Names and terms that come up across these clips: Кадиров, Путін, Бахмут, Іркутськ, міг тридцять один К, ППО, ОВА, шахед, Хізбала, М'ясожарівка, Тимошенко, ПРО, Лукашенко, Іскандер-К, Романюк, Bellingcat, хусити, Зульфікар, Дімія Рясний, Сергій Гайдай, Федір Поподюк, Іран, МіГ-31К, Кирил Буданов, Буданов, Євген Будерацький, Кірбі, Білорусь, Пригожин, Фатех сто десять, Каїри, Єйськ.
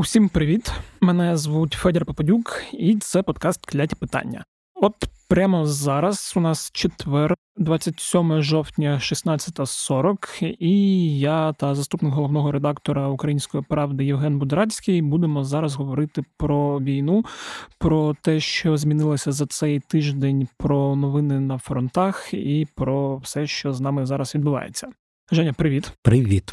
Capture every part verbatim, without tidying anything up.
Усім привіт! Мене звуть Федір Поподюк, і це подкаст «Кляті питання». От прямо зараз у нас четвер, двадцять сьоме жовтня, шістнадцята сорок, і я та заступник головного редактора «Української правди» Євген Будерацький будемо зараз говорити про війну, про те, що змінилося за цей тиждень, про новини на фронтах і про все, що з нами зараз відбувається. Женя, привіт! Привіт!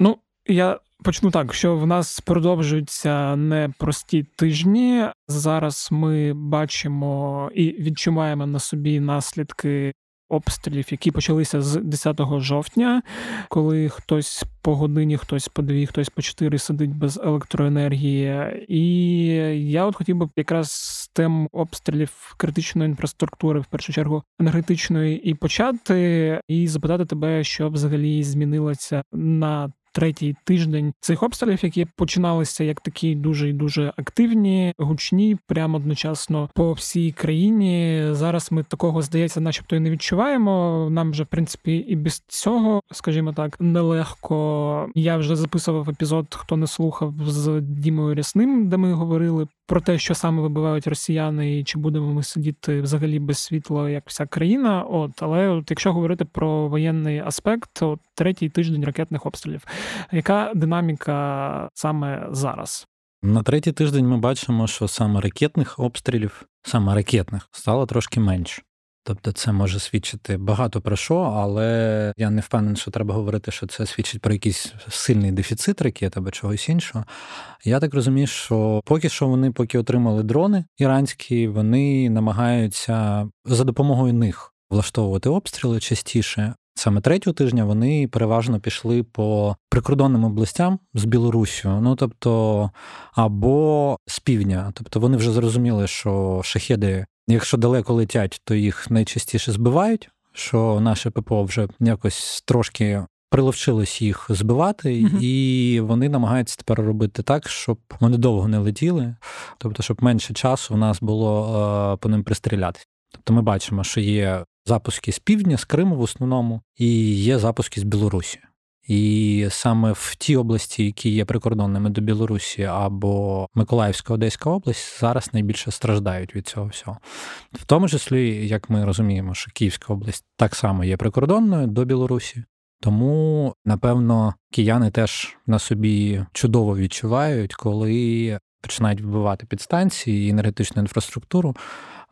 Ну, я... Почну так, що в нас продовжуються непрості тижні. Зараз ми бачимо і відчуваємо на собі наслідки обстрілів, які почалися з десятого жовтня, коли хтось по годині, хтось по дві, хтось по чотири сидить без електроенергії. І я от хотів би якраз з тем обстрілів критичної інфраструктури, в першу чергу енергетичної, і почати, і запитати тебе, що взагалі змінилося на третій тиждень цих обстрілів, які починалися як такі дуже і дуже активні, гучні, прямо одночасно по всій країні. Зараз ми такого, здається, начебто і не відчуваємо. Нам вже, в принципі, і без цього, скажімо так, нелегко. Я вже записував епізод, хто не слухав, з Дімою Рясним, де ми говорили про те, що саме вибивають росіяни, і чи будемо ми сидіти взагалі без світла, як вся країна. От, але от, якщо говорити про воєнний аспект, от, третій тиждень ракетних обстрілів. Яка динаміка саме зараз? На третій тиждень ми бачимо, що саме ракетних обстрілів, саме ракетних, стало трошки менше. Тобто це може свідчити багато про що, але я не впевнений, що треба говорити, що це свідчить про якийсь сильний дефіцит ракет або чогось іншого. Я так розумію, що поки що вони, поки отримали дрони іранські, вони намагаються за допомогою них влаштовувати обстріли частіше. Саме третього тижня вони переважно пішли по прикордонним областям з Білоруссю, ну тобто, або з півдня. Тобто вони вже зрозуміли, що шахеди, якщо далеко летять, то їх найчастіше збивають, що наше ППО вже якось трошки приловчилось їх збивати, mm-hmm. і вони намагаються тепер робити так, щоб вони довго не летіли, тобто, щоб менше часу в нас було е, по ним пристрілятися. Тобто ми бачимо, що є запуски з півдня, з Криму в основному, і є запуски з Білорусі. І саме в ті області, які є прикордонними до Білорусі або Миколаївська, Одеська область, зараз найбільше страждають від цього всього. В тому числі, як ми розуміємо, що Київська область так само є прикордонною до Білорусі. Тому, напевно, кияни теж на собі чудово відчувають, коли починають вбивати підстанції і енергетичну інфраструктуру.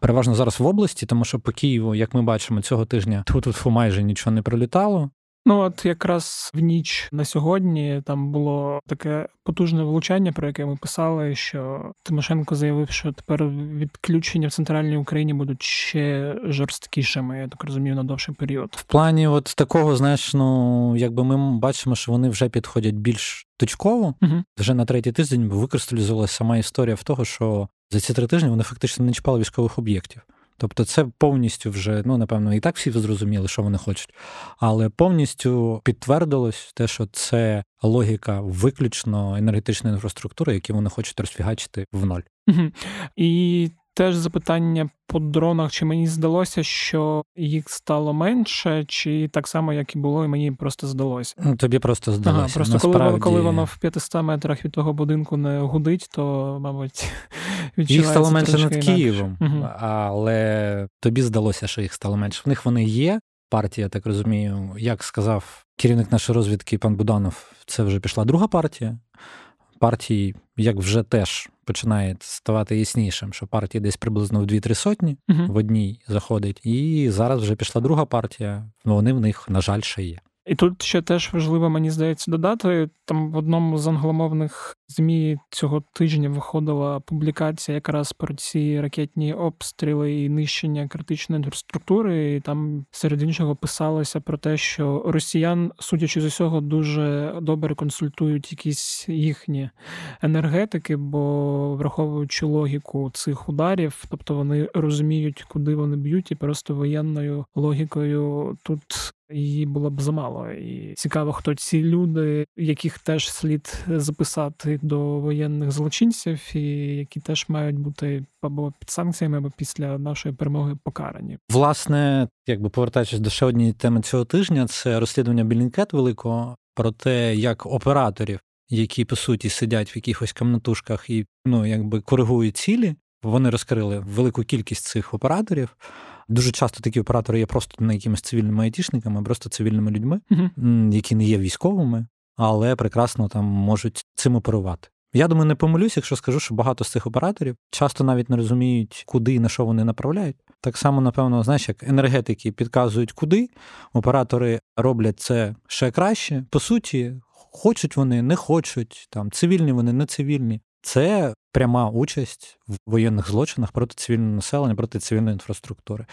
Переважно зараз в області, тому що по Києву, як ми бачимо, цього тижня тут майже нічого не прилітало. Ну от якраз в ніч на сьогодні там було таке потужне влучання, про яке ми писали, що Тимошенко заявив, що тепер відключення в центральній Україні будуть ще жорсткішими, я так розумію, на довший період. В плані от такого, знаєш, ну, якби ми бачимо, що вони вже підходять більш точково. Угу. Вже на третій тиждень викристалізувалася сама історія в того, що за ці три тижні вони фактично не чіпали військових об'єктів. Тобто це повністю вже, ну, напевно, і так всі зрозуміли, що вони хочуть, але повністю підтвердилось те, що це логіка виключно енергетичної інфраструктури, яку вони хочуть розфігачити в ноль. Угу. І теж запитання по дронах. Чи мені здалося, що їх стало менше, чи так само, як і було, і мені просто здалося? Ну, тобі просто здалося. Ага, просто насправді... коли, коли воно в п'ятистах метрах від того будинку не гудить, то, мабуть... Їх стало менше над Києвом, угу. але тобі здалося, що їх стало менше. В них вони є, партія, так розумію, як сказав керівник нашої розвідки пан Буданов, це вже пішла друга партія. Партії, як вже теж починає ставати яснішим, що партії десь приблизно в дві-три сотні, угу. в одній заходить. І зараз вже пішла друга партія, але вони в них, на жаль, ще є. І тут ще теж важливо, мені здається, додати, там в одному з англомовних ЗМІ цього тижня виходила публікація якраз про ці ракетні обстріли і нищення критичної інфраструктури, і там серед іншого писалося про те, що росіян, судячи з усього, дуже добре консультують якісь їхні енергетики, бо враховуючи логіку цих ударів, тобто вони розуміють, куди вони б'ють, і просто воєнною логікою тут... її було б замало. І цікаво, хто ці люди, яких теж слід записати до воєнних злочинців, і які теж мають бути або під санкціями, або після нашої перемоги покарані. Власне, якби повертаючись до ще однієї теми цього тижня, це розслідування Bellingcat великого про те, як операторів які, по суті, сидять в якихось камнатушках і, ну, якби коригують цілі. Вони розкрили велику кількість цих операторів. Дуже часто такі оператори є просто не якимись цивільними айтішниками, а просто цивільними людьми, uh-huh. які не є військовими, але прекрасно там можуть цим оперувати. Я думаю, не помилюсь, якщо скажу, що багато з цих операторів часто навіть не розуміють, куди і на що вони направляють. Так само, напевно, знаєш, як енергетики підказують, куди, оператори роблять це ще краще. По суті, хочуть вони, не хочуть, там цивільні вони, не цивільні. Це пряма участь в воєнних злочинах проти цивільного населення, проти цивільної інфраструктури.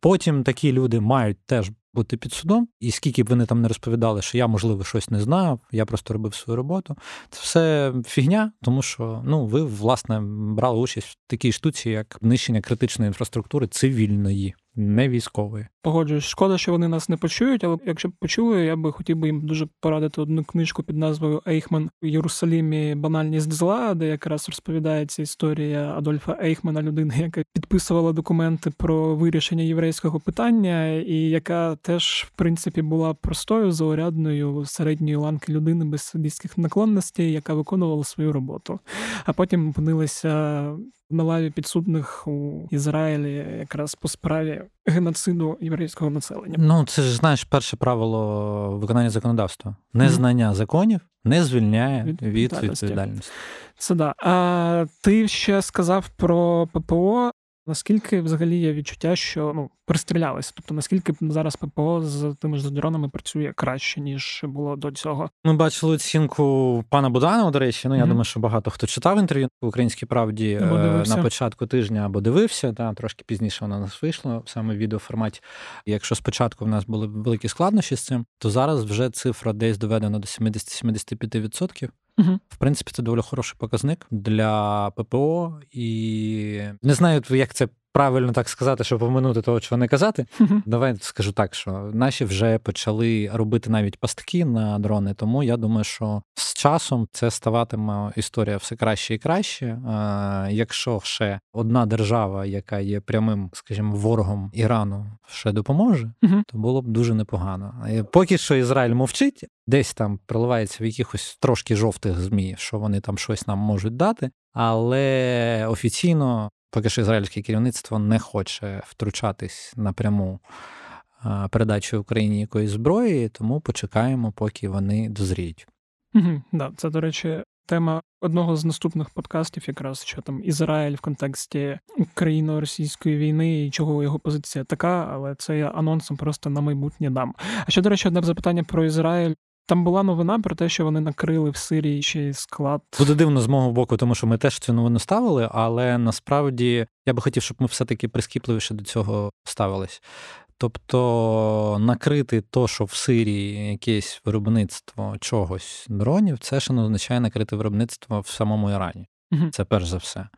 Потім такі люди мають теж бути під судом, і скільки б вони там не розповідали, що я, можливо, щось не знав, я просто робив свою роботу. Це все фігня, тому що, ну, ви, власне, брали участь в такій штуці, як нищення критичної інфраструктури цивільної, не військової. Погоджуюсь, шкода, що вони нас не почують, але якщо б почули, я би хотів би їм дуже порадити одну книжку під назвою «Ейхман в Єрусалімі. Банальність зла», де якраз розповідається історія Адольфа Ейхмана, людини, яка підписувала документи про вирішення єврейського питання, і яка теж, в принципі, була простою, заурядною середньої ланки людини без садистських наклонностей, яка виконувала свою роботу. А потім опинилася на лаві підсудних у Ізраїлі якраз по справі геноциду єврейського населення. Ну, це ж, знаєш, перше правило виконання законодавства. Незнання mm-hmm. законів не звільняє від, від відповідальності. відповідальності. Це да. А ти ще сказав про ППО. Наскільки взагалі є відчуття, що ну пристрілялися? Тобто, наскільки зараз ППО з тими ж дронами працює краще, ніж було до цього? Ми бачили оцінку пана Буданова, до речі. Ну, я mm-hmm. думаю, що багато хто читав інтерв'ю в «Українській правді» на початку тижня або дивився, та трошки пізніше вона нас вийшла, саме в відеоформаті. Якщо спочатку в нас були великі складнощі з цим, то зараз вже цифра десь доведена до сімдесят-сімдесят п'ять відсотків. Угу. В принципі, це доволі хороший показник для ППО, і не знаю, як це правильно так сказати, щоб поминути того, чого не казати. Угу. Давай скажу так, що наші вже почали робити навіть пастки на дрони, тому я думаю, що з часом це ставатиме історія все краще і краще. Якщо ще одна держава, яка є прямим, скажімо, ворогом Ірану, ще допоможе, угу. то було б дуже непогано. Поки що Ізраїль мовчить. Десь там проливається в якихось трошки жовтих ЗМІ, що вони там щось нам можуть дати, але офіційно поки що ізраїльське керівництво не хоче втручатись напряму передачу Україні якоїсь зброї, тому почекаємо, поки вони дозріють. Угу, да, це, до речі, тема одного з наступних подкастів якраз, що там Ізраїль в контексті україно-російської війни і чого його позиція така, але це я анонсом просто на майбутнє дам. А ще, до речі, одне запитання про Ізраїль. Там була новина про те, що вони накрили в Сирії ще склад. Буде дивно з мого боку, тому що ми теж цю новину ставили, але насправді я би хотів, щоб ми все-таки прискіпливіше до цього ставились. Тобто накрити то, що в Сирії якесь виробництво чогось дронів, це ще не означає накрити виробництво в самому Ірані. Угу. Це перш за все.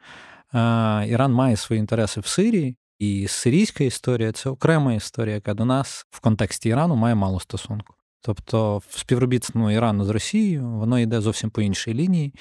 Іран має свої інтереси в Сирії, і сирійська історія – це окрема історія, яка до нас в контексті Ірану має мало стосунку. Тобто співробітництво Ірану з Росією, воно йде зовсім по іншій лінії,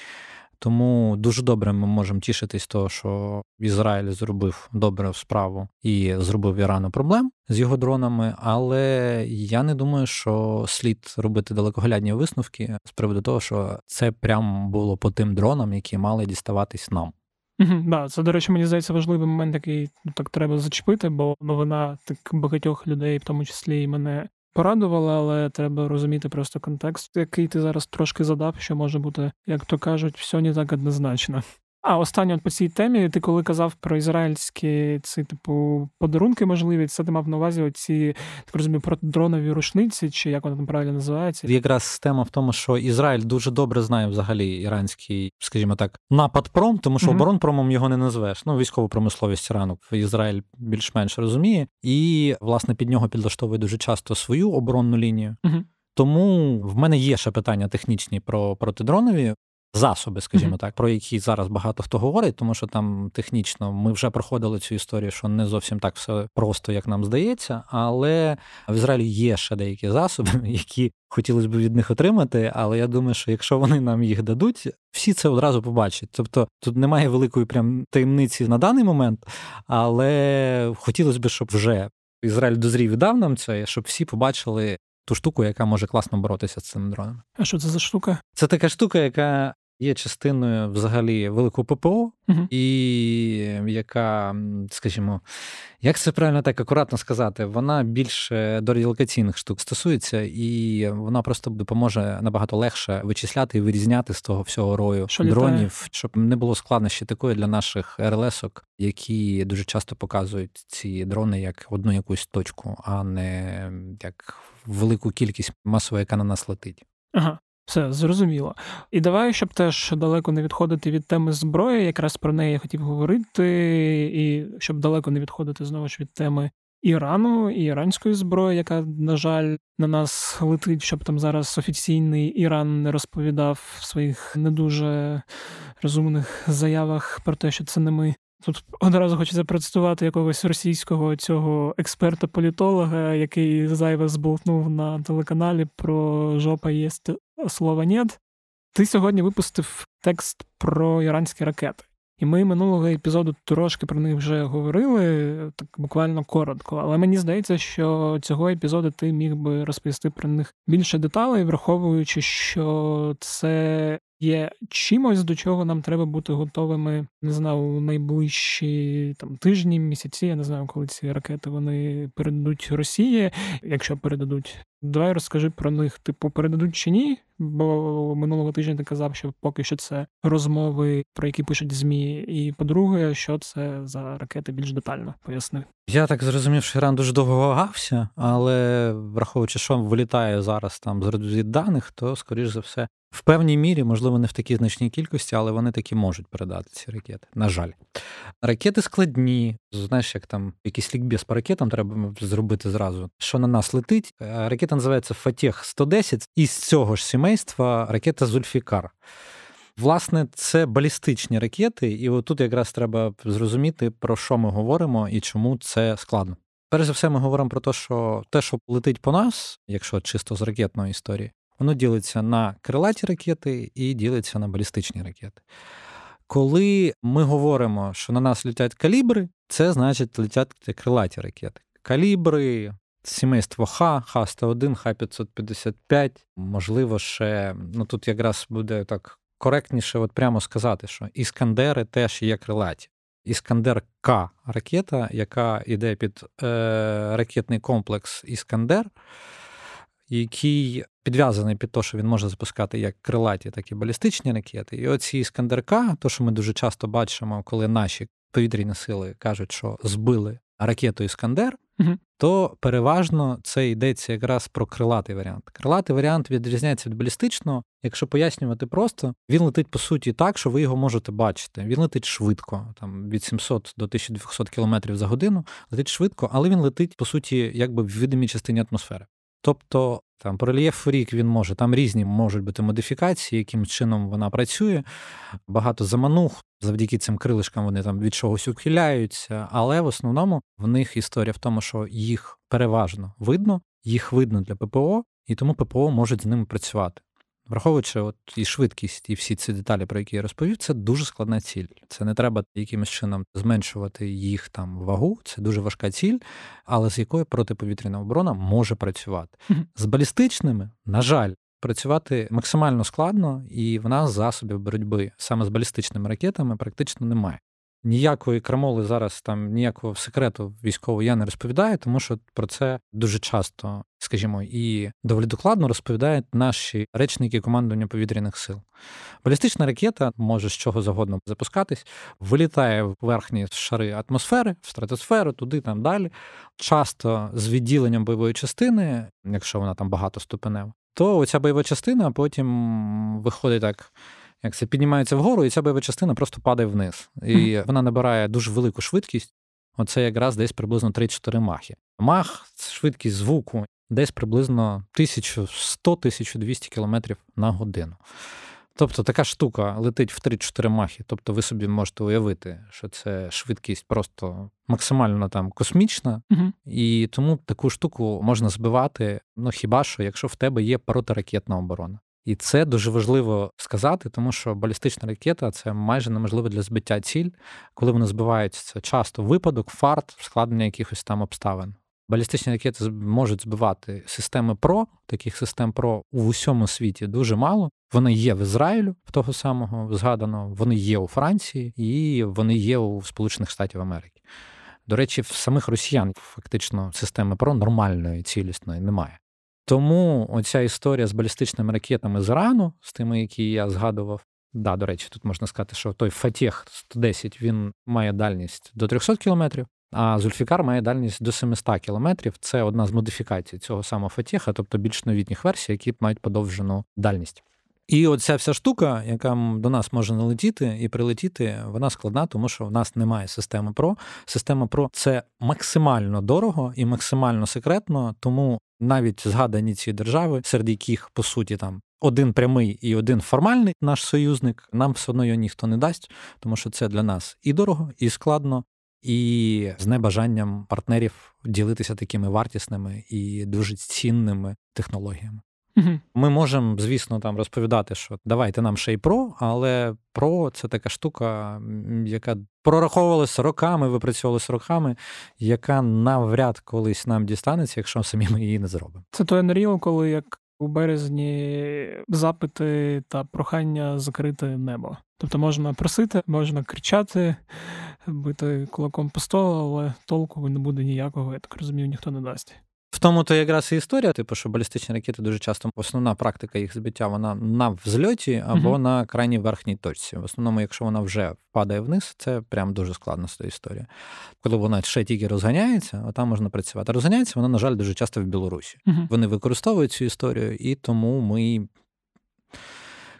тому дуже добре ми можемо тішитись того, що Ізраїль зробив добру справу і зробив Ірану проблем з його дронами, але я не думаю, що слід робити далекоглядні висновки з приводу того, що це прям було по тим дронам, які мали діставатись нам. Угу, да, це, до речі, мені здається важливий момент, який ну, так треба зачепити, бо новина так багатьох людей, в тому числі і мене, порадувала, але треба розуміти просто контекст, який ти зараз трошки задав, що може бути, як то кажуть, все не так однозначно. А останнє по цій темі, ти коли казав про ізраїльські ці, типу, подарунки можливі, це ти мав на увазі оці, так розумію, протидронові рушниці, чи як вони там правильно називаються? Якраз тема в тому, що Ізраїль дуже добре знає взагалі іранський, скажімо так, нападпром, тому що mm-hmm. оборонпромом його не назвеш. Ну, військову промисловість Ірану Ізраїль більш-менш розуміє, і, власне, під нього підлаштовує дуже часто свою оборонну лінію. Mm-hmm. Тому в мене є ще питання технічні про протидронові засоби, скажімо mm-hmm. так, про які зараз багато хто говорить, тому що там технічно ми вже проходили цю історію, що не зовсім так все просто, як нам здається, але в Ізраїлі є ще деякі засоби, які хотілося б від них отримати, але я думаю, що якщо вони нам їх дадуть, всі це одразу побачать. Тобто тут немає великої прям таємниці на даний момент, але хотілося б, щоб вже Ізраїль дозрів і дав нам це, щоб всі побачили, ту штуку, яка може класно боротися з цими дронами. А що це за штука? Це така штука, яка є частиною взагалі великого ППО, угу. і яка, скажімо, як це правильно так акуратно сказати, вона більше до радіолокаційних штук стосується, і вона просто допоможе набагато легше вичисляти і вирізняти з того всього рою що дронів, літає? Щоб не було складнощі такої для наших РЛС-ок, які дуже часто показують ці дрони як одну якусь точку, а не як велику кількість масової, яка на нас летить. Ага. Все, зрозуміло. І давай, щоб теж далеко не відходити від теми зброї, якраз про неї я хотів говорити, і щоб далеко не відходити знову ж від теми Ірану і іранської зброї, яка, на жаль, на нас летить, щоб там зараз офіційний Іран не розповідав в своїх не дуже розумних заявах про те, що це не ми. Тут одразу хочеться процитувати якогось російського цього експерта-політолога, який зайве зболтнув на телеканалі про «жопа єсть, слова нет». Ти сьогодні випустив текст про іранські ракети. І ми минулого епізоду трошки про них вже говорили, так буквально коротко. Але мені здається, що цього епізоду ти міг би розповісти про них більше деталей, враховуючи, що це є чимось, до чого нам треба бути готовими, не знаю, у найближчі там тижні, місяці, я не знаю, коли ці ракети вони передадуть Росії, якщо передадуть. Давай розкажи про них, типу, передадуть чи ні, бо минулого тижня ти казав, що поки що це розмови, про які пишуть ЗМІ, і по-друге, що це за ракети більш детально, поясни. Я так зрозумів, що Іран дуже довго вагався, але враховуючи, що вилітає зараз там з розвідданих, то, скоріш за все, в певній мірі, можливо, не в такій значній кількості, але вони таки можуть передати ці ракети. На жаль. Ракети складні. Знаєш, як там якийсь лікбез по ракетам треба зробити зразу, що на нас летить. Ракета називається Фатех сто десять. Із цього ж сімейства ракета «Зульфікар». Власне, це балістичні ракети, і отут якраз треба зрозуміти, про що ми говоримо і чому це складно. Перш за все, ми говоримо про те, що те, що летить по нас, якщо чисто з ракетної історії, воно ділиться на крилаті ракети і ділиться на балістичні ракети. Коли ми говоримо, що на нас летять калібри, це значить летять крилаті ракети. Калібри, сімейство Х, Х сто один, Х п'ятсот п'ятдесят п'ять, можливо, ще, ну тут якраз буде так коректніше от прямо сказати, що Іскандери теж є крилаті. Іскандер-К ракета, яка йде під е, ракетний комплекс Іскандер, який підв'язаний під те, що він може запускати як крилаті, так і балістичні ракети. І оці «Іскандер-К», то, що ми дуже часто бачимо, коли наші повітряні сили кажуть, що збили ракету «Іскандер», угу. то переважно це йдеться якраз про крилатий варіант. Крилатий варіант відрізняється від балістичного. Якщо пояснювати просто, він летить, по суті, так, що ви його можете бачити. Він летить швидко, там від сімсот до тисяча двісті кілометрів за годину, летить швидко, але він летить, по суті, якби в відомій частині атмосфери. Тобто, там, про рельєф рік він може, там різні можуть бути модифікації, яким чином вона працює, багато заманух, завдяки цим крилишкам вони там від чогось ухиляються, але в основному в них історія в тому, що їх переважно видно, їх видно для ППО, і тому ППО можуть з ними працювати. Враховуючи от і швидкість, і всі ці деталі, про які я розповів, це дуже складна ціль. Це не треба якимось чином зменшувати їх там вагу, це дуже важка ціль, але з якою протиповітряна оборона може працювати. З балістичними, на жаль, працювати максимально складно, і в нас засобів боротьби саме з балістичними ракетами практично немає. Ніякої крамоли зараз, там ніякого секрету військового я не розповідаю, тому що про це дуже часто, скажімо, і доволі докладно розповідають наші речники командування повітряних сил. Балістична ракета може з чого завгодно запускатись, вилітає в верхні шари атмосфери, в стратосферу, туди, там далі. Часто з відділенням бойової частини, якщо вона там багатоступенева, то оця бойова частина потім виходить так, як це піднімається вгору, і ця бойова частина просто падає вниз. І mm-hmm. вона набирає дуже велику швидкість. Оце якраз десь приблизно три-чотири махи. Мах – це швидкість звуку десь приблизно тисяча сто - тисяча двісті кілометрів на годину. Тобто така штука летить в три-чотири махи. Тобто ви собі можете уявити, що це швидкість просто максимально там космічна. Mm-hmm. І тому таку штуку можна збивати, ну хіба що, якщо в тебе є протиракетна оборона. І це дуже важливо сказати, тому що балістична ракета – це майже неможливо для збиття ціль, коли вони збиваються. Це часто випадок, фарт, складення якихось там обставин. Балістичні ракети можуть збивати системи ПРО, таких систем ПРО у всьому світі дуже мало. Вони є в Ізраїлю, в того самого згаданого, вони є у Франції і вони є у Сполучених Штатів Америки. До речі, в самих росіян фактично системи ПРО нормальної, цілісної немає. Тому оця історія з балістичними ракетами з Ірану, з тими, які я згадував, да, до речі, тут можна сказати, що той Фатех сто десять, він має дальність до триста кілометрів, а Зульфікар має дальність до сімсот кілометрів. Це одна з модифікацій цього самого Фатеха, тобто більш новітніх версій, які мають подовжену дальність. І оця вся штука, яка до нас може налетіти і прилетіти, вона складна, тому що в нас немає системи ПРО. Система ПРО – це максимально дорого і максимально секретно, тому навіть згадані ці держави, серед яких, по суті, там один прямий і один формальний наш союзник, нам все одно його ніхто не дасть, тому що це для нас і дорого, і складно, і з небажанням партнерів ділитися такими вартісними і дуже цінними технологіями. Угу. Ми можемо, звісно, там розповідати, що давайте нам ще й ПРО, але ПРО – це така штука, яка прораховувалася роками, випрацьовувалася роками, яка навряд колись нам дістанеться, якщо самі ми її не зробимо. Це той Unreal, коли як у березні запити та прохання закрити небо. Тобто можна просити, можна кричати, бити кулаком по столу, але толку не буде ніякого, я так розумію, ніхто не дасть. В тому-то якраз і історія, типу, що балістичні ракети дуже часто, основна практика їх збиття, вона на взльоті або mm-hmm. на крайній верхній точці. В основному, якщо вона вже падає вниз, це прям дуже складно з тої історії. Коли вона ще тільки розганяється, а там можна працювати. Розганяється вона, на жаль, дуже часто в Білорусі. Mm-hmm. Вони використовують цю історію, і тому ми...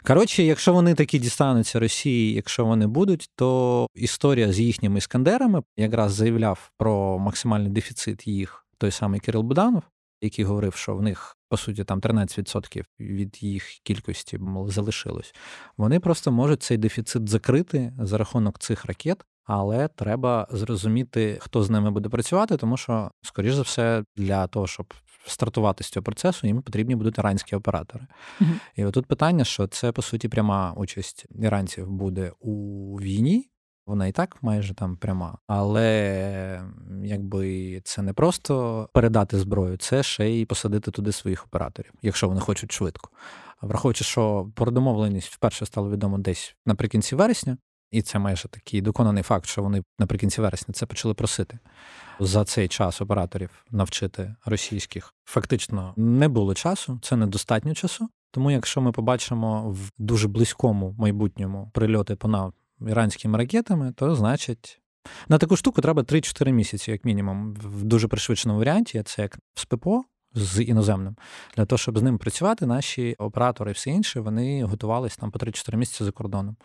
Коротше, якщо вони такі дістануться Росії, якщо вони будуть, то історія з їхніми Іскандерами, якраз заявляв про максимальний дефіцит їх той самий Кирил Буданов, який говорив, що в них, по суті, там тринадцять відсотків від їх кількості, мол, залишилось. Вони просто можуть цей дефіцит закрити за рахунок цих ракет, але треба зрозуміти, хто з ними буде працювати, тому що, скоріш за все, для того, щоб стартувати з цього процесу, їм потрібні будуть іранські оператори. Угу. І отут питання, що це, по суті, пряма участь іранців буде у війні. Вона і так майже там пряма. Але якби це не просто передати зброю, це ще й посадити туди своїх операторів, якщо вони хочуть швидко. Враховуючи, що про домовленість вперше стало відомо десь наприкінці вересня, і це майже такий доконаний факт, що вони наприкінці вересня це почали просити. За цей час операторів навчити російських фактично не було часу, це недостатньо часу. Тому якщо ми побачимо в дуже близькому майбутньому прильоти по нам іранськими ракетами, то, значить, на таку штуку треба три-чотири місяці, як мінімум, в дуже пришвидшеному варіанті, це як з ППО, з іноземним. Для того, щоб з ним працювати, наші оператори і все інше, вони готувалися там по три-чотири місяці за кордоном.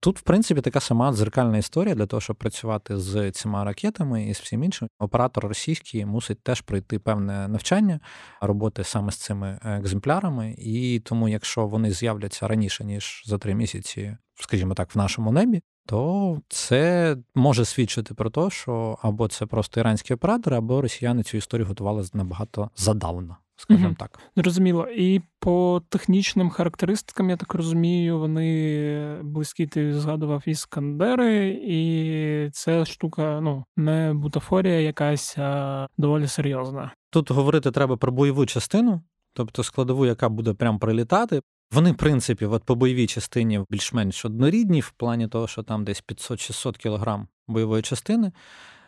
Тут, в принципі, така сама дзеркальна історія для того, щоб працювати з цими ракетами і з всім іншим. Оператор російський мусить теж пройти певне навчання, роботи саме з цими екземплярами. І тому, якщо вони з'являться раніше, ніж за три місяці, скажімо так, в нашому небі, то це може свідчити про те, що або це просто іранські оператори, або росіяни цю історію готували набагато задавно, скажімо так. Зрозуміло. І по технічним характеристикам, я так розумію, вони близькі, ти згадував, Іскандери, і це штука, ну, не бутафорія якась, а доволі серйозна. Тут говорити треба про бойову частину, тобто складову, яка буде прям прилітати. Вони, в принципі, от по бойовій частині більш-менш однорідні, в плані того, що там десь п'ятсот-шістсот кілограм бойової частини.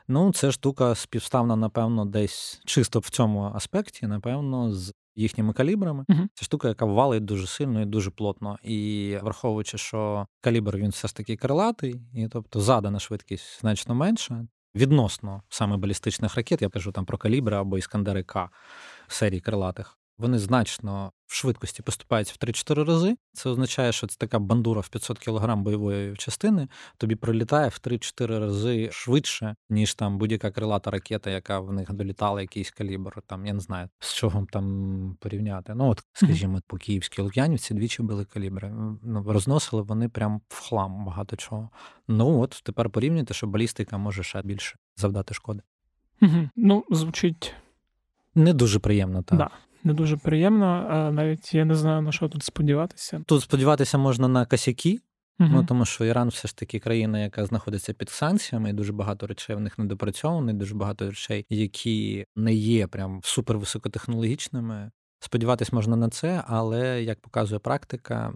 Ну, це штука співставна, напевно, десь чисто в цьому аспекті, напевно, з їхніми калібрами. Угу. Це штука, яка валить дуже сильно і дуже плотно. І враховуючи, що калібр, він все ж таки крилатий, і, тобто, задана швидкість значно менша. Відносно саме балістичних ракет, я кажу там про калібри або Іскандери-К серії крилатих, вони значно в швидкості поступаються в три-чотири рази. Це означає, що це така бандура в п'ятсот кілограм бойової частини тобі прилітає в три-чотири рази швидше, ніж там будь-яка крилата ракета, яка в них долітала, якийсь калібр, там, я не знаю, з чого там порівняти. Ну, от, скажімо, по Київській Лук'янівці двічі били калібри. Ну, розносили вони прям в хлам багато чого. Ну, от тепер порівняйте, що балістика може ще більше завдати шкоди. Ну, звучить... Не дуже приємно, так. Да. Не дуже приємно, а навіть я не знаю, на що тут сподіватися. Тут сподіватися можна на косяки, Угу. Ну, тому що Іран все ж таки країна, яка знаходиться під санкціями, і дуже багато речей в них недопрацьовані, дуже багато речей, які не є прям супервисокотехнологічними. Сподіватись можна на це, але, як показує практика,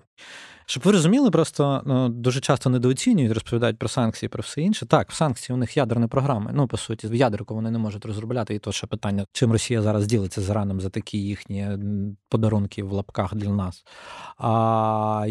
щоб ви розуміли, просто ну, дуже часто недооцінюють, розповідають про санкції, про все інше. Так, в санкції у них ядерні програми, ну, по суті, ядерку вони не можуть розробляти, і то, що питання, чим Росія зараз ділиться з Іраном за такі їхні подарунки в лапках для нас. А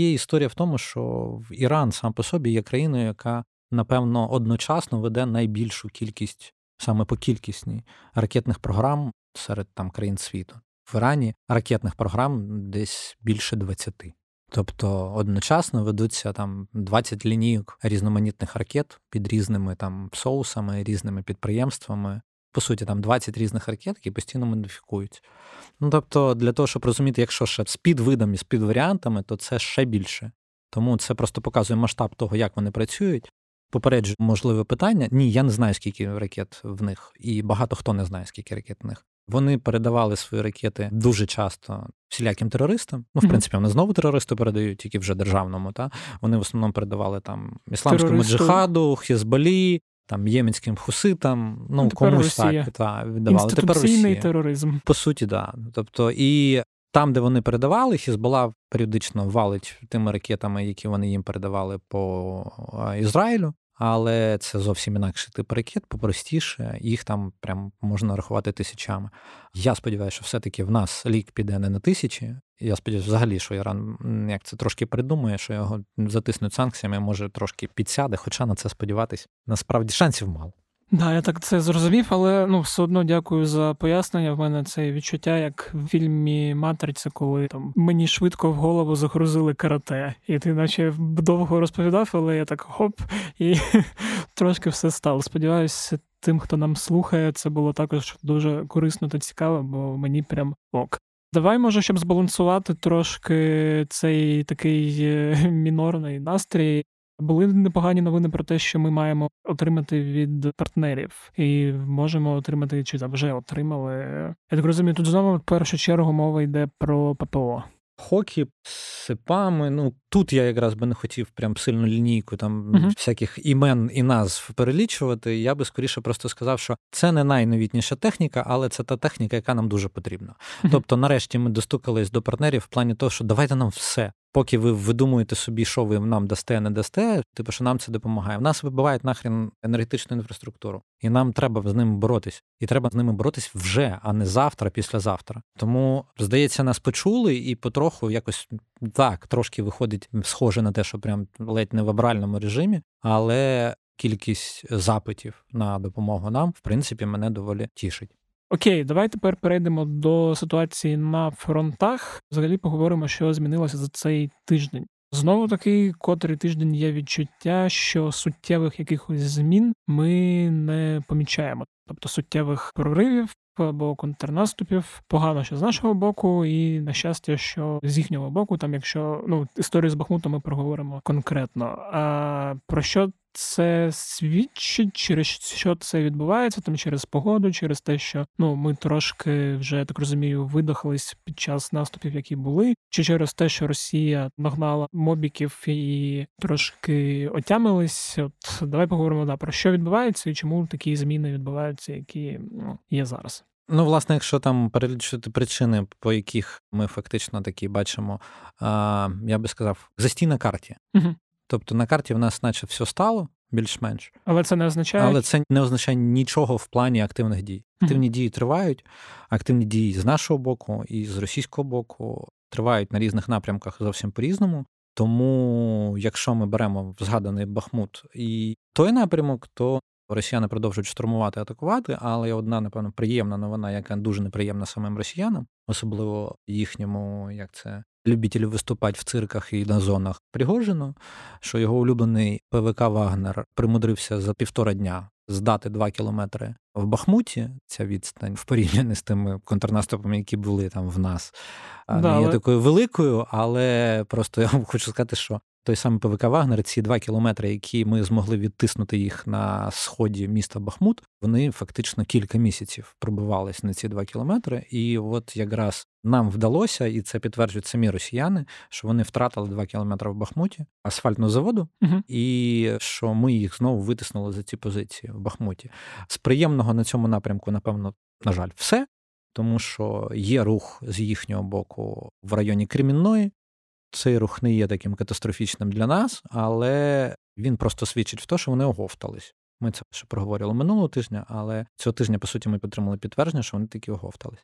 є історія в тому, що Іран сам по собі є країною, яка, напевно, одночасно веде найбільшу кількість, саме по кількісній, ракетних програм серед там країн світу. В Ірані ракетних програм десь більше двадцяти. Тобто одночасно ведуться там двадцять лінійок різноманітних ракет під різними там соусами, різними підприємствами. По суті, там двадцять різних ракет, які постійно модифікують. Ну, тобто для того, щоб розуміти, якщо ще з підвидами, з підваріантами, то це ще більше. Тому це просто показує масштаб того, як вони працюють. Попереджу можливе питання. Ні, я не знаю, скільки ракет в них. І багато хто не знає, скільки ракет в них. Вони передавали свої ракети дуже часто всіляким терористам. Ну, в принципі, вони знову терористи передають, тільки вже державному. Та вони в основному передавали там ісламському джихаду, Хізбалі, там єменським хуситам. Ну, ну комусь так та віддавали. Інституційний тероризм. По суті, да. Тобто, і там, де вони передавали, Хізбала періодично валить тими ракетами, які вони їм передавали по Ізраїлю. Але це зовсім інакший тип ракет, попростіше, їх там прям можна рахувати тисячами. Я сподіваюся, що все-таки в нас лік піде не на тисячі. Я сподіваюся, взагалі, що Іран, як це трошки придумує, що його затиснуть санкціями, може трошки підсяде, хоча на це сподіватись, насправді шансів мало. Так, да, я так це зрозумів, але ну все одно дякую за пояснення. В мене це відчуття, як в фільмі «Матриця», коли там мені швидко в голову загрузили карате. І ти наче довго розповідав, але я так хоп, і трошки все стало. Сподіваюся, тим, хто нам слухає, це було також дуже корисно та цікаво, бо мені прям ок. Давай, може, щоб збалансувати трошки цей такий мінорний настрій, були непогані новини про те, що ми маємо отримати від партнерів і можемо отримати, чи там вже отримали. Я так розумію, тут знову в першу чергу мова йде про ППО. Хокі з сипами, ну тут я якраз би не хотів прям сильну лінійку там uh-huh. всяких імен і назв перелічувати. Я би скоріше просто сказав, що це не найновітніша техніка, але це та техніка, яка нам дуже потрібна. Uh-huh. Тобто нарешті ми достукались до партнерів в плані того, що давайте нам все. Поки ви видумуєте собі, що ви нам дасте, не дасте, типу, що нам це допомагає. В нас вибивають нахрін енергетичну інфраструктуру, і нам треба з ними боротись. І треба з ними боротись вже, а не завтра, післязавтра. Тому, здається, нас почули і потроху якось так, трошки виходить схоже на те, що прям ледь не в абральному режимі, але кількість запитів на допомогу нам, в принципі, мене доволі тішить. Окей, давай тепер перейдемо до ситуації на фронтах. Взагалі поговоримо, що змінилося за цей тиждень. Знову таки, котрий тиждень є відчуття, що суттєвих якихось змін ми не помічаємо. Тобто суттєвих проривів або контрнаступів. Погано, що з нашого боку, і, на щастя, що з їхнього боку. Там, якщо, ну, історію з Бахмутом ми проговоримо конкретно. А про що це свідчить, через що це відбувається, там через погоду, через те, що ну ми трошки вже, так розумію, видохлись під час наступів, які були, чи через те, що Росія нагнала мобіків і трошки отямились. От давай поговоримо да, про що відбувається і чому такі зміни відбуваються, які ну, є зараз. Ну, власне, якщо там перелічити причини, по яких ми фактично такі бачимо, я би сказав, застій на карті. Угу. Тобто на карті в нас наче все стало, більш-менш. Але це не означає? Але це не означає нічого в плані активних дій. Активні mm-hmm. дії тривають, активні дії з нашого боку і з російського боку тривають на різних напрямках зовсім по-різному. Тому, якщо ми беремо згаданий Бахмут і той напрямок, то росіяни продовжують штурмувати, атакувати, але є одна, напевно, приємна новина, яка дуже неприємна самим росіянам, особливо їхньому, як це, любителів виступати в цирках і на зонах Пригожину, що його улюблений ПВК «Вагнер» примудрився за півтора дня здати два кілометри в Бахмуті, ця відстань, в порівнянні з тими контрнаступами, які були там в нас, да, не є але... такою великою, але просто я вам хочу сказати, що Той самий ПВК «Вагнер», ці два кілометри, які ми змогли відтиснути їх на сході міста Бахмут, вони фактично кілька місяців пробивались на ці два кілометри. І от якраз нам вдалося, і це підтверджують самі росіяни, що вони втратили два кілометри в Бахмуті асфальтного заводу, угу. і що ми їх знову витиснули за ці позиції в Бахмуті. З приємного на цьому напрямку, напевно, на жаль, все, тому що є рух з їхнього боку в районі Кремінної. Цей рух не є таким катастрофічним для нас, але він просто свідчить в те, що вони оговтались. Ми це ще проговорили минулого тижня, але цього тижня, по суті, ми підтримали підтвердження, що вони таки оговтались.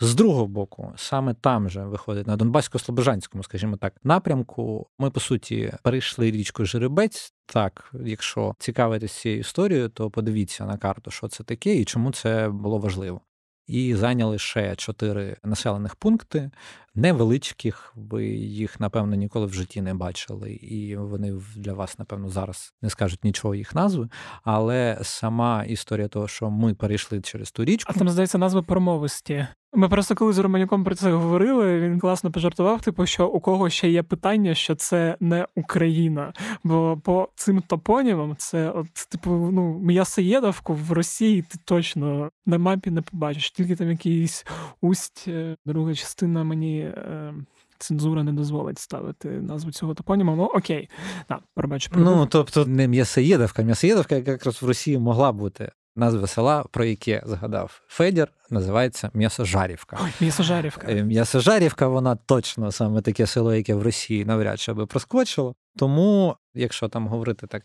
З другого боку, саме там же виходить, на Донбасько-Слобожанському, скажімо так, напрямку, ми, по суті, перейшли річку Жеребець. Так, якщо цікавитись цією історією, то подивіться на карту, що це таке і чому це було важливо. І зайняли ще чотири населених пункти, невеличких, ви їх, напевно, ніколи в житті не бачили, і вони для вас, напевно, зараз не скажуть нічого їх назви, але сама історія того, що ми перейшли через ту річку... А там, здається, назва промовисті. Ми просто коли з Романюком про це говорили, він класно пожартував, типу, що у кого ще є питання, що це не Україна. Бо по цим топонімам це, от, типу, ну, м'ясоєдовку в Росії ти точно на мапі не побачиш. Тільки там якийсь усть, друга частина мені... Е... Цензура не дозволить ставити назву цього топоніма. Ну, окей. Да, пробачу, ну, тобто не М'ясоєдовка. М'ясоєдовка якраз в Росії могла бути. Назва села, про яке згадав Федір, називається М'ясожарівка. Ой, М'ясожарівка. М'ясожарівка, вона точно саме таке село, яке в Росії навряд чи би проскочило. Тому, якщо там говорити так,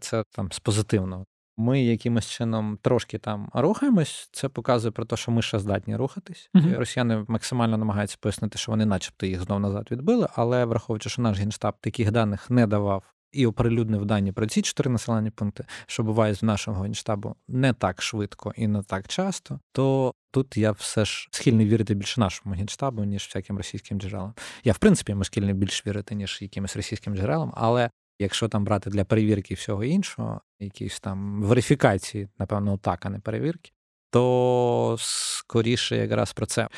це там з позитивного. Ми якимось чином трошки там рухаємось, це показує про те, що ми ще здатні рухатись. Uh-huh. Росіяни максимально намагаються пояснити, що вони начебто їх знов назад відбили, але враховуючи, що наш Генштаб таких даних не давав і оприлюднив дані про ці чотири населені пункти, що буває з нашого Генштабу не так швидко і не так часто, то тут я все ж схильний вірити більше нашому Генштабу, ніж всяким російським джерелам. Я, в принципі, ми схильний більш вірити, ніж якимось російським джерелам, але якщо там брати для перевірки всього іншого, якісь там верифікації, напевно, так, а не перевірки, то скоріше якраз про це.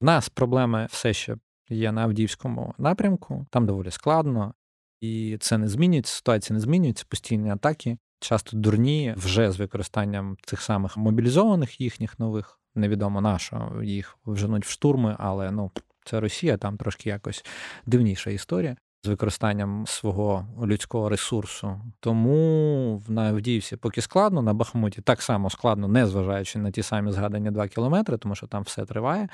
У нас проблеми все ще є на Авдіївському напрямку, там доволі складно, і це не змінюється, ситуація не змінюється, постійні атаки, часто дурні, вже з використанням цих самих мобілізованих їхніх нових, невідомо на що, їх вженуть в штурми, але ну це Росія, там трошки якось дивніша історія. З використанням свого людського ресурсу. Тому на Авдіївці поки складно, на Бахмуті так само складно, незважаючи на ті самі згадані два кілометри, тому що там все триває,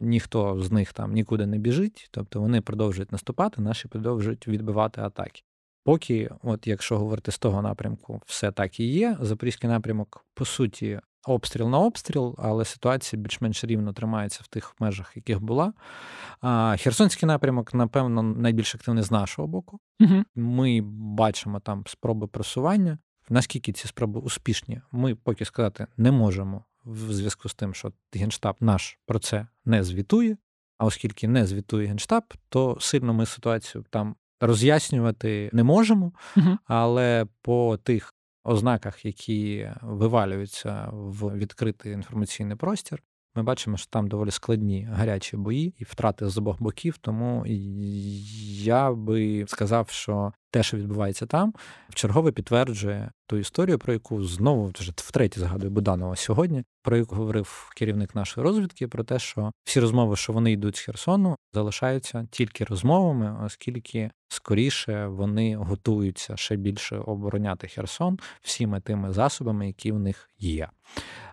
ніхто з них там нікуди не біжить, тобто вони продовжують наступати, наші продовжують відбивати атаки. Поки, от якщо говорити з того напрямку, все так і є, Запорізький напрямок, по суті, обстріл на обстріл, але ситуація більш-менш рівно тримається в тих межах, яких була. А Херсонський напрямок, напевно, найбільш активний з нашого боку. Угу. Ми бачимо там спроби просування. Наскільки ці спроби успішні, ми поки сказати не можемо в зв'язку з тим, що Генштаб наш про це не звітує. А оскільки не звітує Генштаб, то сильно ми ситуацію там роз'яснювати не можемо. Угу. Але по тих ознаках, які вивалюються в відкритий інформаційний простір, ми бачимо, що там доволі складні гарячі бої і втрати з обох боків, тому я би сказав, що те, що відбувається там, вчергове підтверджує ту історію, про яку знову вже втретє згадую Буданова сьогодні, про яку говорив керівник нашої розвідки, про те, що всі розмови, що вони йдуть з Херсону, залишаються тільки розмовами, оскільки скоріше вони готуються ще більше обороняти Херсон всіми тими засобами, які в них є.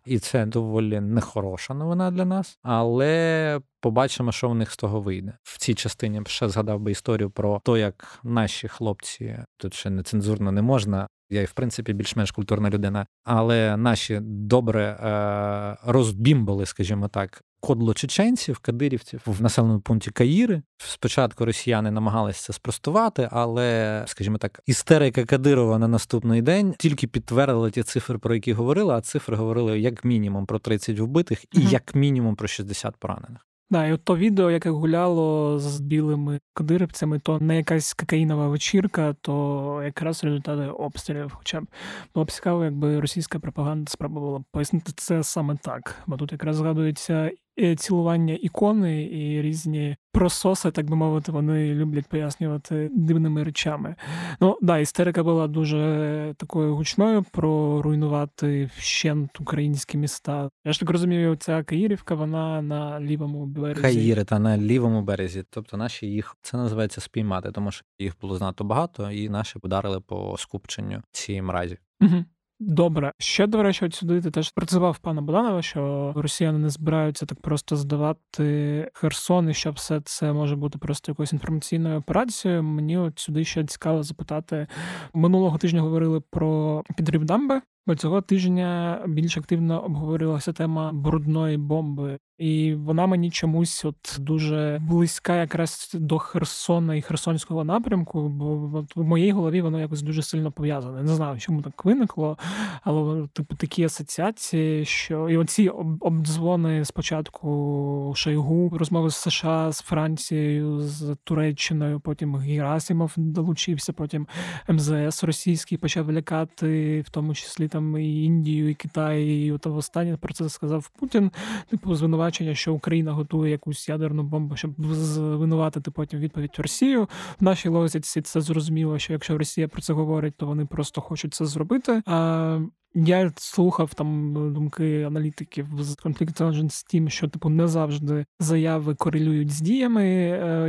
І це доволі нехороша новина для нас, але побачимо, що в них з того вийде. В цій частині ще згадав би історію про те, як наші хлопці, тут ще нецензурно не можна, я і, в принципі, більш-менш культурна людина, але наші добре е- розбімбали, скажімо так, кодло чеченців, кадирівців в населеному пункті Каїри. Спочатку росіяни намагалися це спростувати, але, скажімо так, істерика Кадирова на наступний день тільки підтвердила ті цифри, про які говорили, а цифри говорили як мінімум про тридцять вбитих і mm-hmm. як мінімум про шістдесят поранених. Да, і от то відео, яке гуляло з білими кадирівцями, то не якась кокаїнова вечірка, то якраз результати обстрілів. Хоча б було б цікаво, якби російська пропаганда спробувала пояснити це саме так. Бо тут якраз згадується цілування ікони і різні прососи, так би мовити, вони люблять пояснювати дивними речами. Ну, да, істерика була дуже такою гучною про руйнувати вщент українські міста. Я ж так розумію, ця Каїрівка, вона на лівому березі. Каїри, та на лівому березі. Тобто наші їх, це називається спіймати, тому що їх було знато багато, і наші ударили по скупченню цієї мразі. Угу. Добре. Ще, до речі, от сюди ти теж працював пана Буданова, що росіяни не збираються так просто здавати Херсон, і що все це може бути просто якоюсь інформаційною операцією. Мені от сюди ще цікаво запитати. Минулого тижня говорили про підрив дамби, бо цього тижня більш активно обговорилася тема брудної бомби. І вона мені чомусь от дуже близька якраз до Херсона і херсонського напрямку, бо в моїй голові воно якось дуже сильно пов'язане. Не знаю, чому так виникло, але типу такі асоціації, що і оці обдзвони спочатку Шойгу, розмови з США, з Францією, з Туреччиною, потім Герасимов долучився, потім ем зе ес російський почав лякати, в тому числі там і Індію, і Китай, і от останнє про це сказав Путін, типу звинувачення, що Україна готує якусь ядерну бомбу, щоб звинуватити потім відповідь в Росію. В нашій логіці це зрозуміло, що якщо Росія про це говорить, то вони просто хочуть це зробити. А я слухав там думки аналітиків з Conflict Intelligence Team, що типу не завжди заяви корелюють з діями,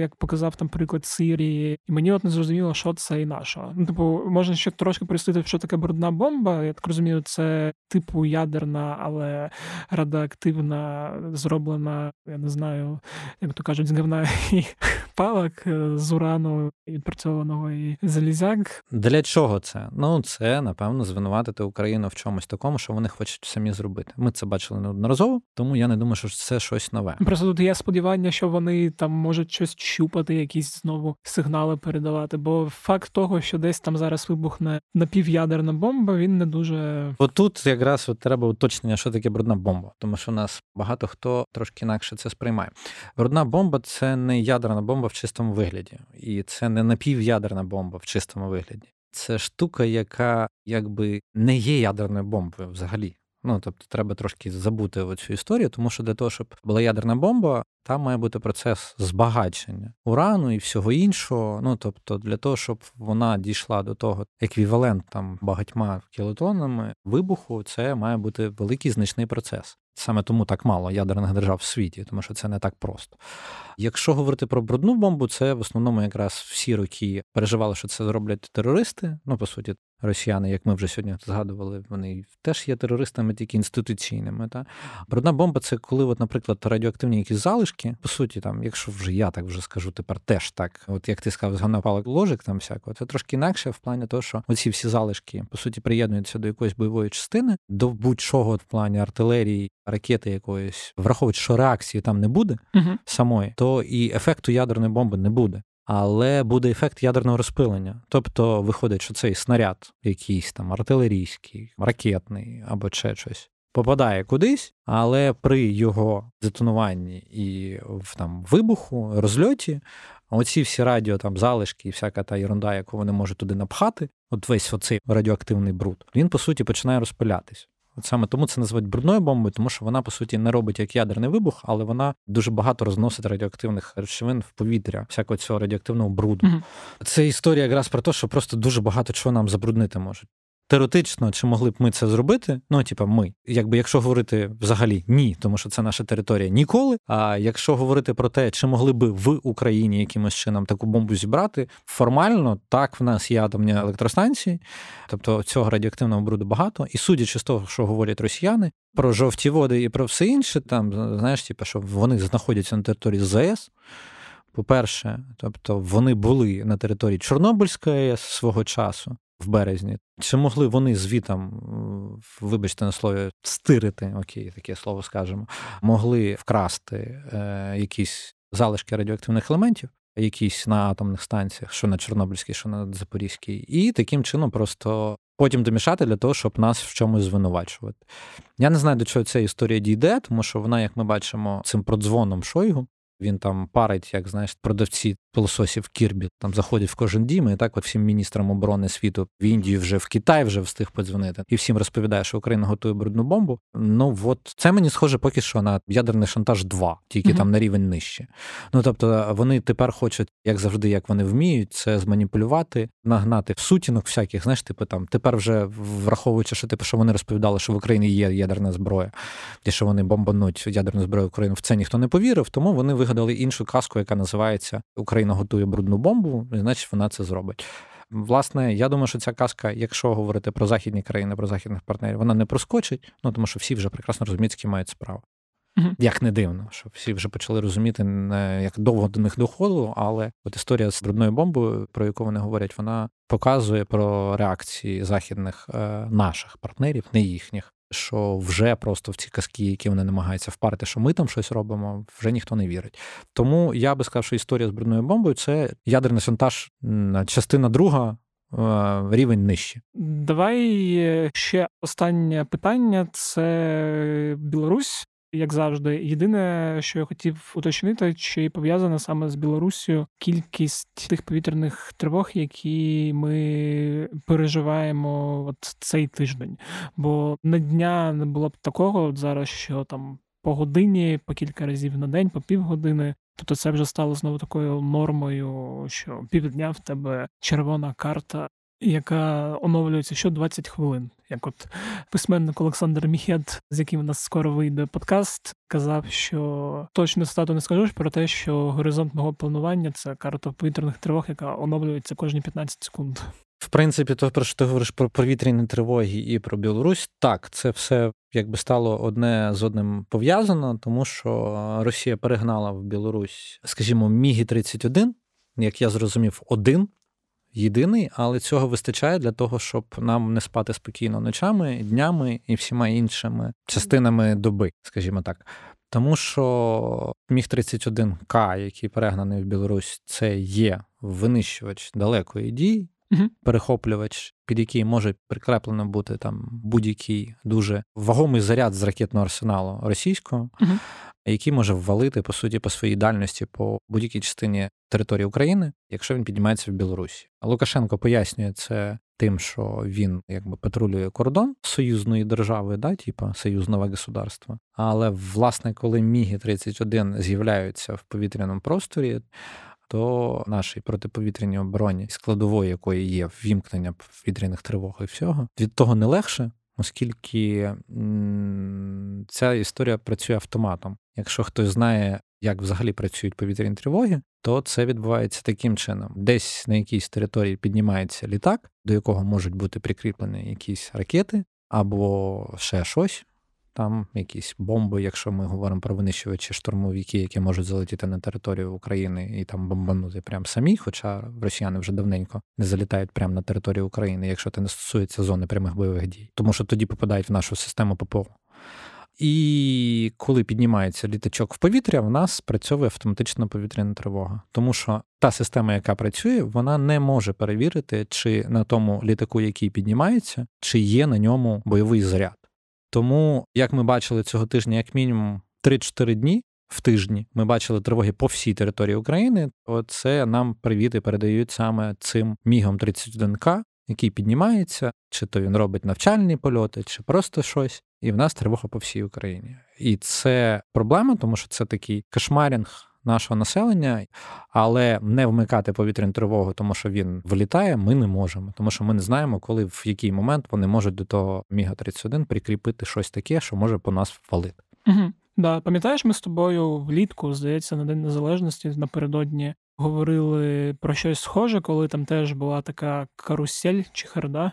як показав там приклад Сирії. І мені от не зрозуміло, що це і нашого. Ну, типу, можна ще трошки пояснити, що таке брудна бомба. Я так розумію, це типу ядерна, але радіоактивна, зроблена, я не знаю, як то кажуть, з гівна і палок, з урану відпрацьованого і залізяк. Для чого це? Ну, це, напевно, звинуватити Україну в чомусь такому, що вони хочуть самі зробити. Ми це бачили неодноразово, тому я не думаю, що це щось нове. Просто тут є сподівання, що вони там можуть щось чупати, якісь знову сигнали передавати, бо факт того, що десь там зараз вибухне напів'ядерна бомба, він не дуже... Отут якраз от треба уточнення, що таке брудна бомба, тому що у нас багато хто трошки інакше це сприймає. Брудна бомба – це не ядерна бомба в чистому вигляді, і це не напів'ядерна бомба в чистому вигляді. Це штука, яка якби не є ядерною бомбою взагалі. Ну, тобто, треба трошки забути цю історію, тому що для того, щоб була ядерна бомба, там має бути процес збагачення урану і всього іншого. Ну, тобто, для того, щоб вона дійшла до того еквівалент там багатьма кілотонами вибуху, це має бути великий значний процес. Саме тому так мало ядерних держав в світі, тому що це не так просто. Якщо говорити про брудну бомбу, це в основному якраз всі роки переживали, що це зроблять терористи. Ну, по суті, росіяни, як ми вже сьогодні згадували, вони теж є терористами, тільки інституційними. Та? Брудна бомба – це коли, от, наприклад, радіоактивні якісь залишки, по суті, там, якщо вже я так вже скажу, тепер теж так, от як ти сказав, зганапалок ложик там всякого, це трошки інакше в плані того, що оці всі залишки, по суті, приєднуються до якоїсь бойової частини, до будь-чого в плані артилерії, ракети якоїсь, враховуючи, що реакції там не буде угу. самої, то і ефекту ядерної бомби не буде. Але буде ефект ядерного розпилення. Тобто, виходить, що цей снаряд якийсь там артилерійський, ракетний або ще щось, попадає кудись, але при його детонуванні і там вибуху, розльоті, оці всі радіо, там, залишки і всяка та ерунда, яку вони можуть туди напхати, от весь оцей радіоактивний бруд, він, по суті, починає розпилятись. От саме тому це називають брудною бомбою, тому що вона, по суті, не робить як ядерний вибух, але вона дуже багато розносить радіоактивних речовин в повітря, всякого цього радіоактивного бруду. Mm-hmm. Це історія якраз про те, що просто дуже багато чого нам забруднити можуть. Теоретично, чи могли б ми це зробити? Ну, типа, ми. Якби, якщо говорити взагалі ні, тому що це наша територія, ніколи. А якщо говорити про те, чи могли би в Україні якимось чином таку бомбу зібрати, формально, так, в нас є атомні електростанції, тобто цього радіоактивного бруду багато. І судячи з того, що говорять росіяни, про жовті води і про все інше, там, знаєш, типа, що вони знаходяться на території зе ес, по-перше, тобто вони були на території Чорнобильської АЕС свого часу, в березні. Чи могли вони звітом, вибачте на слові, стирити, окей, таке слово скажемо, могли вкрасти е, якісь залишки радіоактивних елементів, якісь на атомних станціях, що на Чорнобильській, що на Запорізькій, і таким чином просто потім домішати для того, щоб нас в чомусь звинувачувати. Я не знаю, до чого ця історія дійде, тому що вона, як ми бачимо, цим продзвоном Шойгу, Він там парить, як, знаєш, продавці пилососів Кірбі, там заходять в кожен дім, і так от всім міністрам оборони світу в Індію, вже в Китай вже встиг подзвонити. І всім розповідає, що Україна готує брудну бомбу. Ну, от це мені схоже поки що на ядерний шантаж два, тільки mm-hmm. там на рівень нижче. Ну, тобто вони тепер хочуть, як завжди, як вони вміють, це зманіпулювати, нагнати сутінок всяких, знаєш, типу там, тепер вже враховуючи, що типу, що вони розповідали, що в Україні є ядерна зброя, і що вони бомбануть ядерну зброю України, в це ніхто не повірив, тому вони вигадали іншу казку, яка називається «Україна готує брудну бомбу», і значить вона це зробить. Власне, я думаю, що ця казка, якщо говорити про західні країни, про західних партнерів, вона не проскочить, ну тому що всі вже прекрасно розуміють, з ким мають справу. Угу. Як не дивно, що всі вже почали розуміти, як довго до них доходило, але от історія з брудною бомбою, про яку вони говорять, вона показує про реакції західних наших партнерів, не їхніх. Що вже просто в ці казки, які вони намагаються впарити, що ми там щось робимо, вже ніхто не вірить. Тому я би сказав, що історія з брудною бомбою – це ядерний шантаж, частина друга, рівень нижче. Давай ще останнє питання – це Білорусь, як завжди. Єдине, що я хотів уточнити, чи пов'язана саме з Білоруссю кількість тих повітряних тривог, які ми переживаємо от цей тиждень. Бо на дня не було б такого от зараз, що там по годині, по кілька разів на день, по півгодини. Тобто це вже стало знову такою нормою, що півдня в тебе червона карта, яка оновлюється що двадцять хвилин. Як от письменник Олександр Міхет, з яким у нас скоро вийде подкаст, казав, що точно цитату не скажу, про те, що горизонт мого планування – це карта повітряних тривог, яка оновлюється кожні п'ятнадцять секунд. В принципі, то, про що ти говориш про повітряні тривоги і про Білорусь, так, це все якби стало одне з одним пов'язано, тому що Росія перегнала в Білорусь, скажімо, міг тридцять один, як я зрозумів, один, єдиний, але цього вистачає для того, щоб нам не спати спокійно ночами, днями і всіма іншими частинами доби, скажімо так. Тому що міг тридцять один К, який перегнаний в Білорусь, це є винищувач далекої дії, угу. перехоплювач, під який може прикреплено бути там будь-який дуже вагомий заряд з ракетного арсеналу російського, угу. який може ввалити, по суті, по своїй дальності по будь-якій частині території України, якщо він піднімається в Білорусі. Лукашенко пояснює це тим, що він якби патрулює кордон союзної держави, да, типа союзного государства. Але, власне, коли міг тридцять один з'являються в повітряному просторі, то нашій протиповітряній обороні, складової якої є ввімкнення повітряних тривог і всього, від того не легше, оскільки м- ця історія працює автоматом. Якщо хтось знає, як взагалі працюють повітряні тривоги, то це відбувається таким чином. Десь на якійсь території піднімається літак, до якого можуть бути прикріплені якісь ракети або ще щось, там якісь бомби, якщо ми говоримо про винищувачі штурмовики, які можуть залетіти на територію України і там бомбанути прямо самі, хоча росіяни вже давненько не залітають прямо на територію України, якщо це не стосується зони прямих бойових дій, тому що тоді попадають в нашу систему ППО. І коли піднімається літачок в повітря, в нас працьовує автоматична повітряна тривога. Тому що та система, яка працює, вона не може перевірити, чи на тому літаку, який піднімається, чи є на ньому бойовий заряд. Тому, як ми бачили цього тижня, як мінімум три-чотири дні в тижні, ми бачили тривоги по всій території України, то це нам привіти передають саме цим мігом тридцять один К, який піднімається, чи то він робить навчальні польоти, чи просто щось. І в нас тривога по всій Україні. І це проблема, тому що це такий кошмарінг нашого населення, але не вмикати повітряну тривогу, тому що він вилітає, ми не можемо. Тому що ми не знаємо, коли, в який момент вони можуть до того міга тридцять один прикріпити щось таке, що може по нас ввалити. Угу. Да, пам'ятаєш, ми з тобою влітку, здається, на День Незалежності напередодні говорили про щось схоже, коли там теж була така карусель чи харда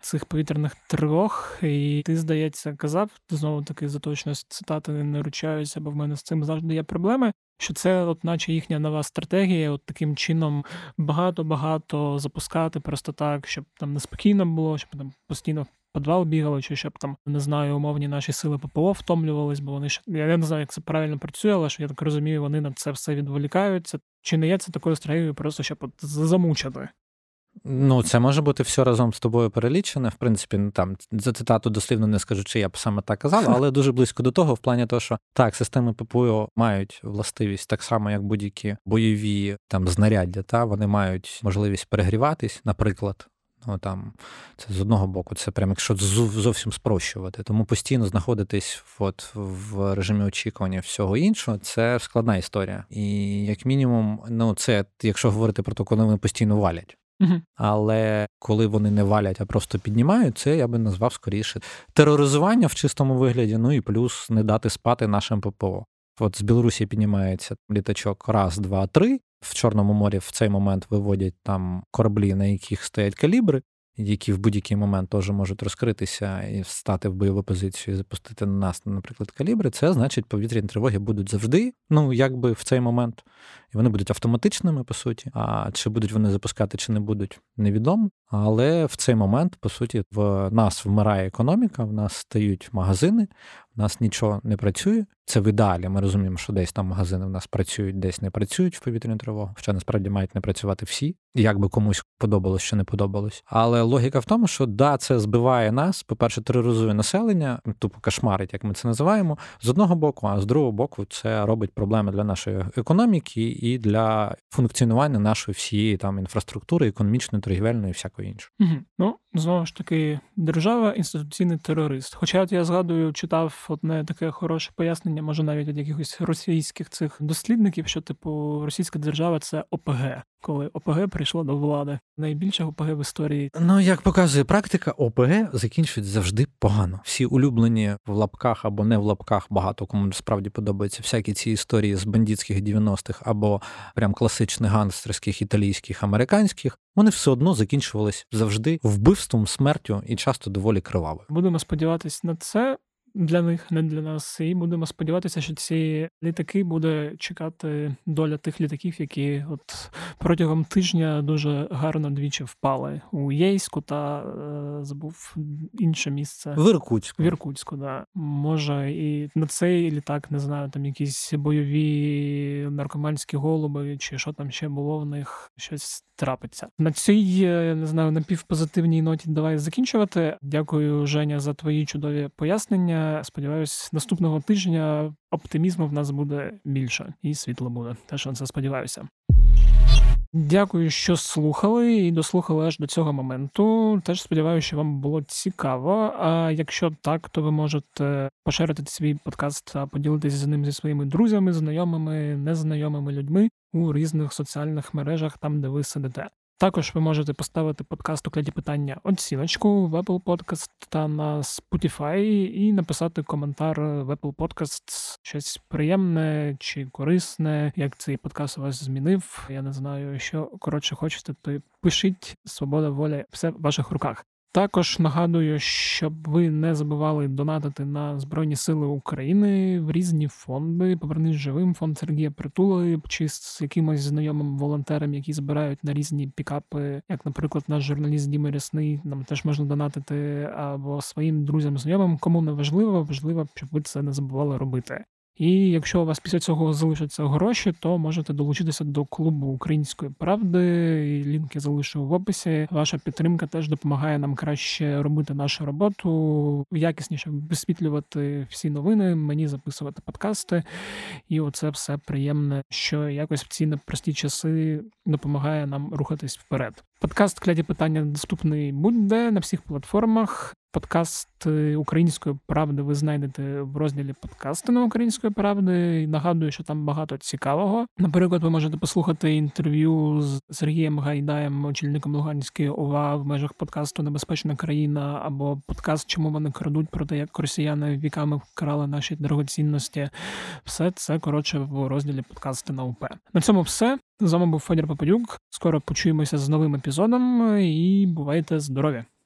цих повітряних тривог. І ти, здається, казав, знову-таки за точність цитати не ручаюся, бо в мене з цим завжди є проблеми, що це от наче їхня нова стратегія, от таким чином багато-багато запускати просто так, щоб там неспокійно було, щоб там постійно підвал бігали, чи щоб там, не знаю, умовні наші сили ППО втомлювались, бо вони ще... Я не знаю, як це правильно працює, але що я так розумію, вони на це все відволікаються. Чи не є це такою стратегією просто, щоб от замучати? Ну, це може бути все разом з тобою перелічене. В принципі, там за цитату дослівно не скажу, чи я б саме так казав, але дуже близько до того, в плані того, що так, системи ППО мають властивість так само, як будь-які бойові там знаряддя, та вони мають можливість перегріватись, наприклад. Ну, там, це з одного боку, це прям якщо зовсім спрощувати. Тому постійно знаходитись от в режимі очікування всього іншого, це складна історія. І як мінімум, ну це, якщо говорити про те, коли вони постійно валять. Угу. Але коли вони не валять, а просто піднімають, це я би назвав скоріше тероризування в чистому вигляді, ну і плюс не дати спати нашим ППО. От з Білорусі піднімається літачок раз, два, три. В Чорному морі в цей момент виводять там кораблі, на яких стоять калібри, які в будь-який момент теж можуть розкритися і встати в бойову позицію, і запустити на нас, наприклад, калібри. Це значить, повітряні тривоги будуть завжди, ну, якби в цей момент. І вони будуть автоматичними, по суті. А чи будуть вони запускати, чи не будуть, невідомо. Але в цей момент, по суті, в нас вмирає економіка, в нас стають магазини, в нас нічого не працює. Це в ідеалі. Ми розуміємо, що десь там магазини в нас працюють, десь не працюють в повітряну тривогу. Хоча насправді мають не працювати всі. Як би комусь подобалось, що не подобалось. Але логіка в тому, що да, це збиває нас, по-перше, тероризує населення, тупо кошмарить, як ми це називаємо, з одного боку, а з другого боку це робить проблеми для нашої економіки і для функціонування нашої всієї там інфраструктури, економічної, торгівельної і всякої іншої. Угу. Ну, знову ж таки, держава – інституційний терорист. Хоча от я згадую, читав одне таке хороше пояснення, може навіть від якихось російських цих дослідників, що, типу, російська держава – це О П Г. Коли О П Г прийшло до влади. Найбільше О П Г в історії. Ну, як показує практика, О П Г закінчують завжди погано. Всі улюблені в лапках або не в лапках, багато кому справді подобаються всякі ці історії з бандитських дев'яностих або прям класичних гангстерських, італійських, американських, вони все одно закінчувалися завжди вбивством, смертю і часто доволі криваво. Будемо сподіватись на це. Для них, не для нас. І будемо сподіватися, що ці літаки буде чекати доля тих літаків, які от протягом тижня дуже гарно двічі впали. У Єйську та, е, забув, інше місце. В Іркутську. В Іркутську, да. Може, і на цей літак, не знаю, там якісь бойові наркоманські голуби, чи що там ще було в них, щось трапиться. На цій, не знаю, напівпозитивній ноті давай закінчувати. Дякую, Женя, за твої чудові пояснення. Сподіваюсь, наступного тижня оптимізму в нас буде більше і світло буде. Теж на це сподіваюся. Дякую, що слухали і дослухали аж до цього моменту. Теж сподіваюся, що вам було цікаво. А якщо так, то ви можете поширити свій подкаст та поділитися з ним зі своїми друзями, знайомими, незнайомими людьми у різних соціальних мережах, там, де ви сидите. Також ви можете поставити подкасту «Кляті питання» оціночку в Apple Podcast та на Spotify і написати коментар в Apple Podcast, щось приємне чи корисне, як цей подкаст у вас змінив, я не знаю, що коротше хочете, то пишіть, свобода волі, все в ваших руках. Також нагадую, щоб ви не забували донатити на Збройні Сили України в різні фонди. Повернись живим, фонд Сергія Притули, чи з якимось знайомим волонтером, які збирають на різні пікапи, як, наприклад, наш журналіст Дімія Рясний, нам теж можна донатити, або своїм друзям, знайомим. Кому не важливо, важливо, щоб ви це не забували робити. І якщо у вас після цього залишаться гроші, то можете долучитися до клубу Української правди, лінки залишу в описі. Ваша підтримка теж допомагає нам краще робити нашу роботу, якісніше висвітлювати всі новини, мені записувати подкасти. І оце все приємне, що якось в ці непрості часи допомагає нам рухатись вперед. Подкаст «Кляті питання» доступний будь-де, на всіх платформах. Подкаст «Української правди» ви знайдете в розділі «Подкасти на Української правди». І нагадую, що там багато цікавого. Наприклад, ви можете послухати інтерв'ю з Сергієм Гайдаєм, очільником Луганської О В А, в межах подкасту «Небезпечна країна» або подкаст «Чому вони крадуть?» про те, як росіяни віками вкрали наші дорогоцінності. Все це, коротше, в розділі «Подкасти на У П». На цьому все. З вами був Федір Поподюк. Скоро почуємося з новим епізодом і бувайте здорові!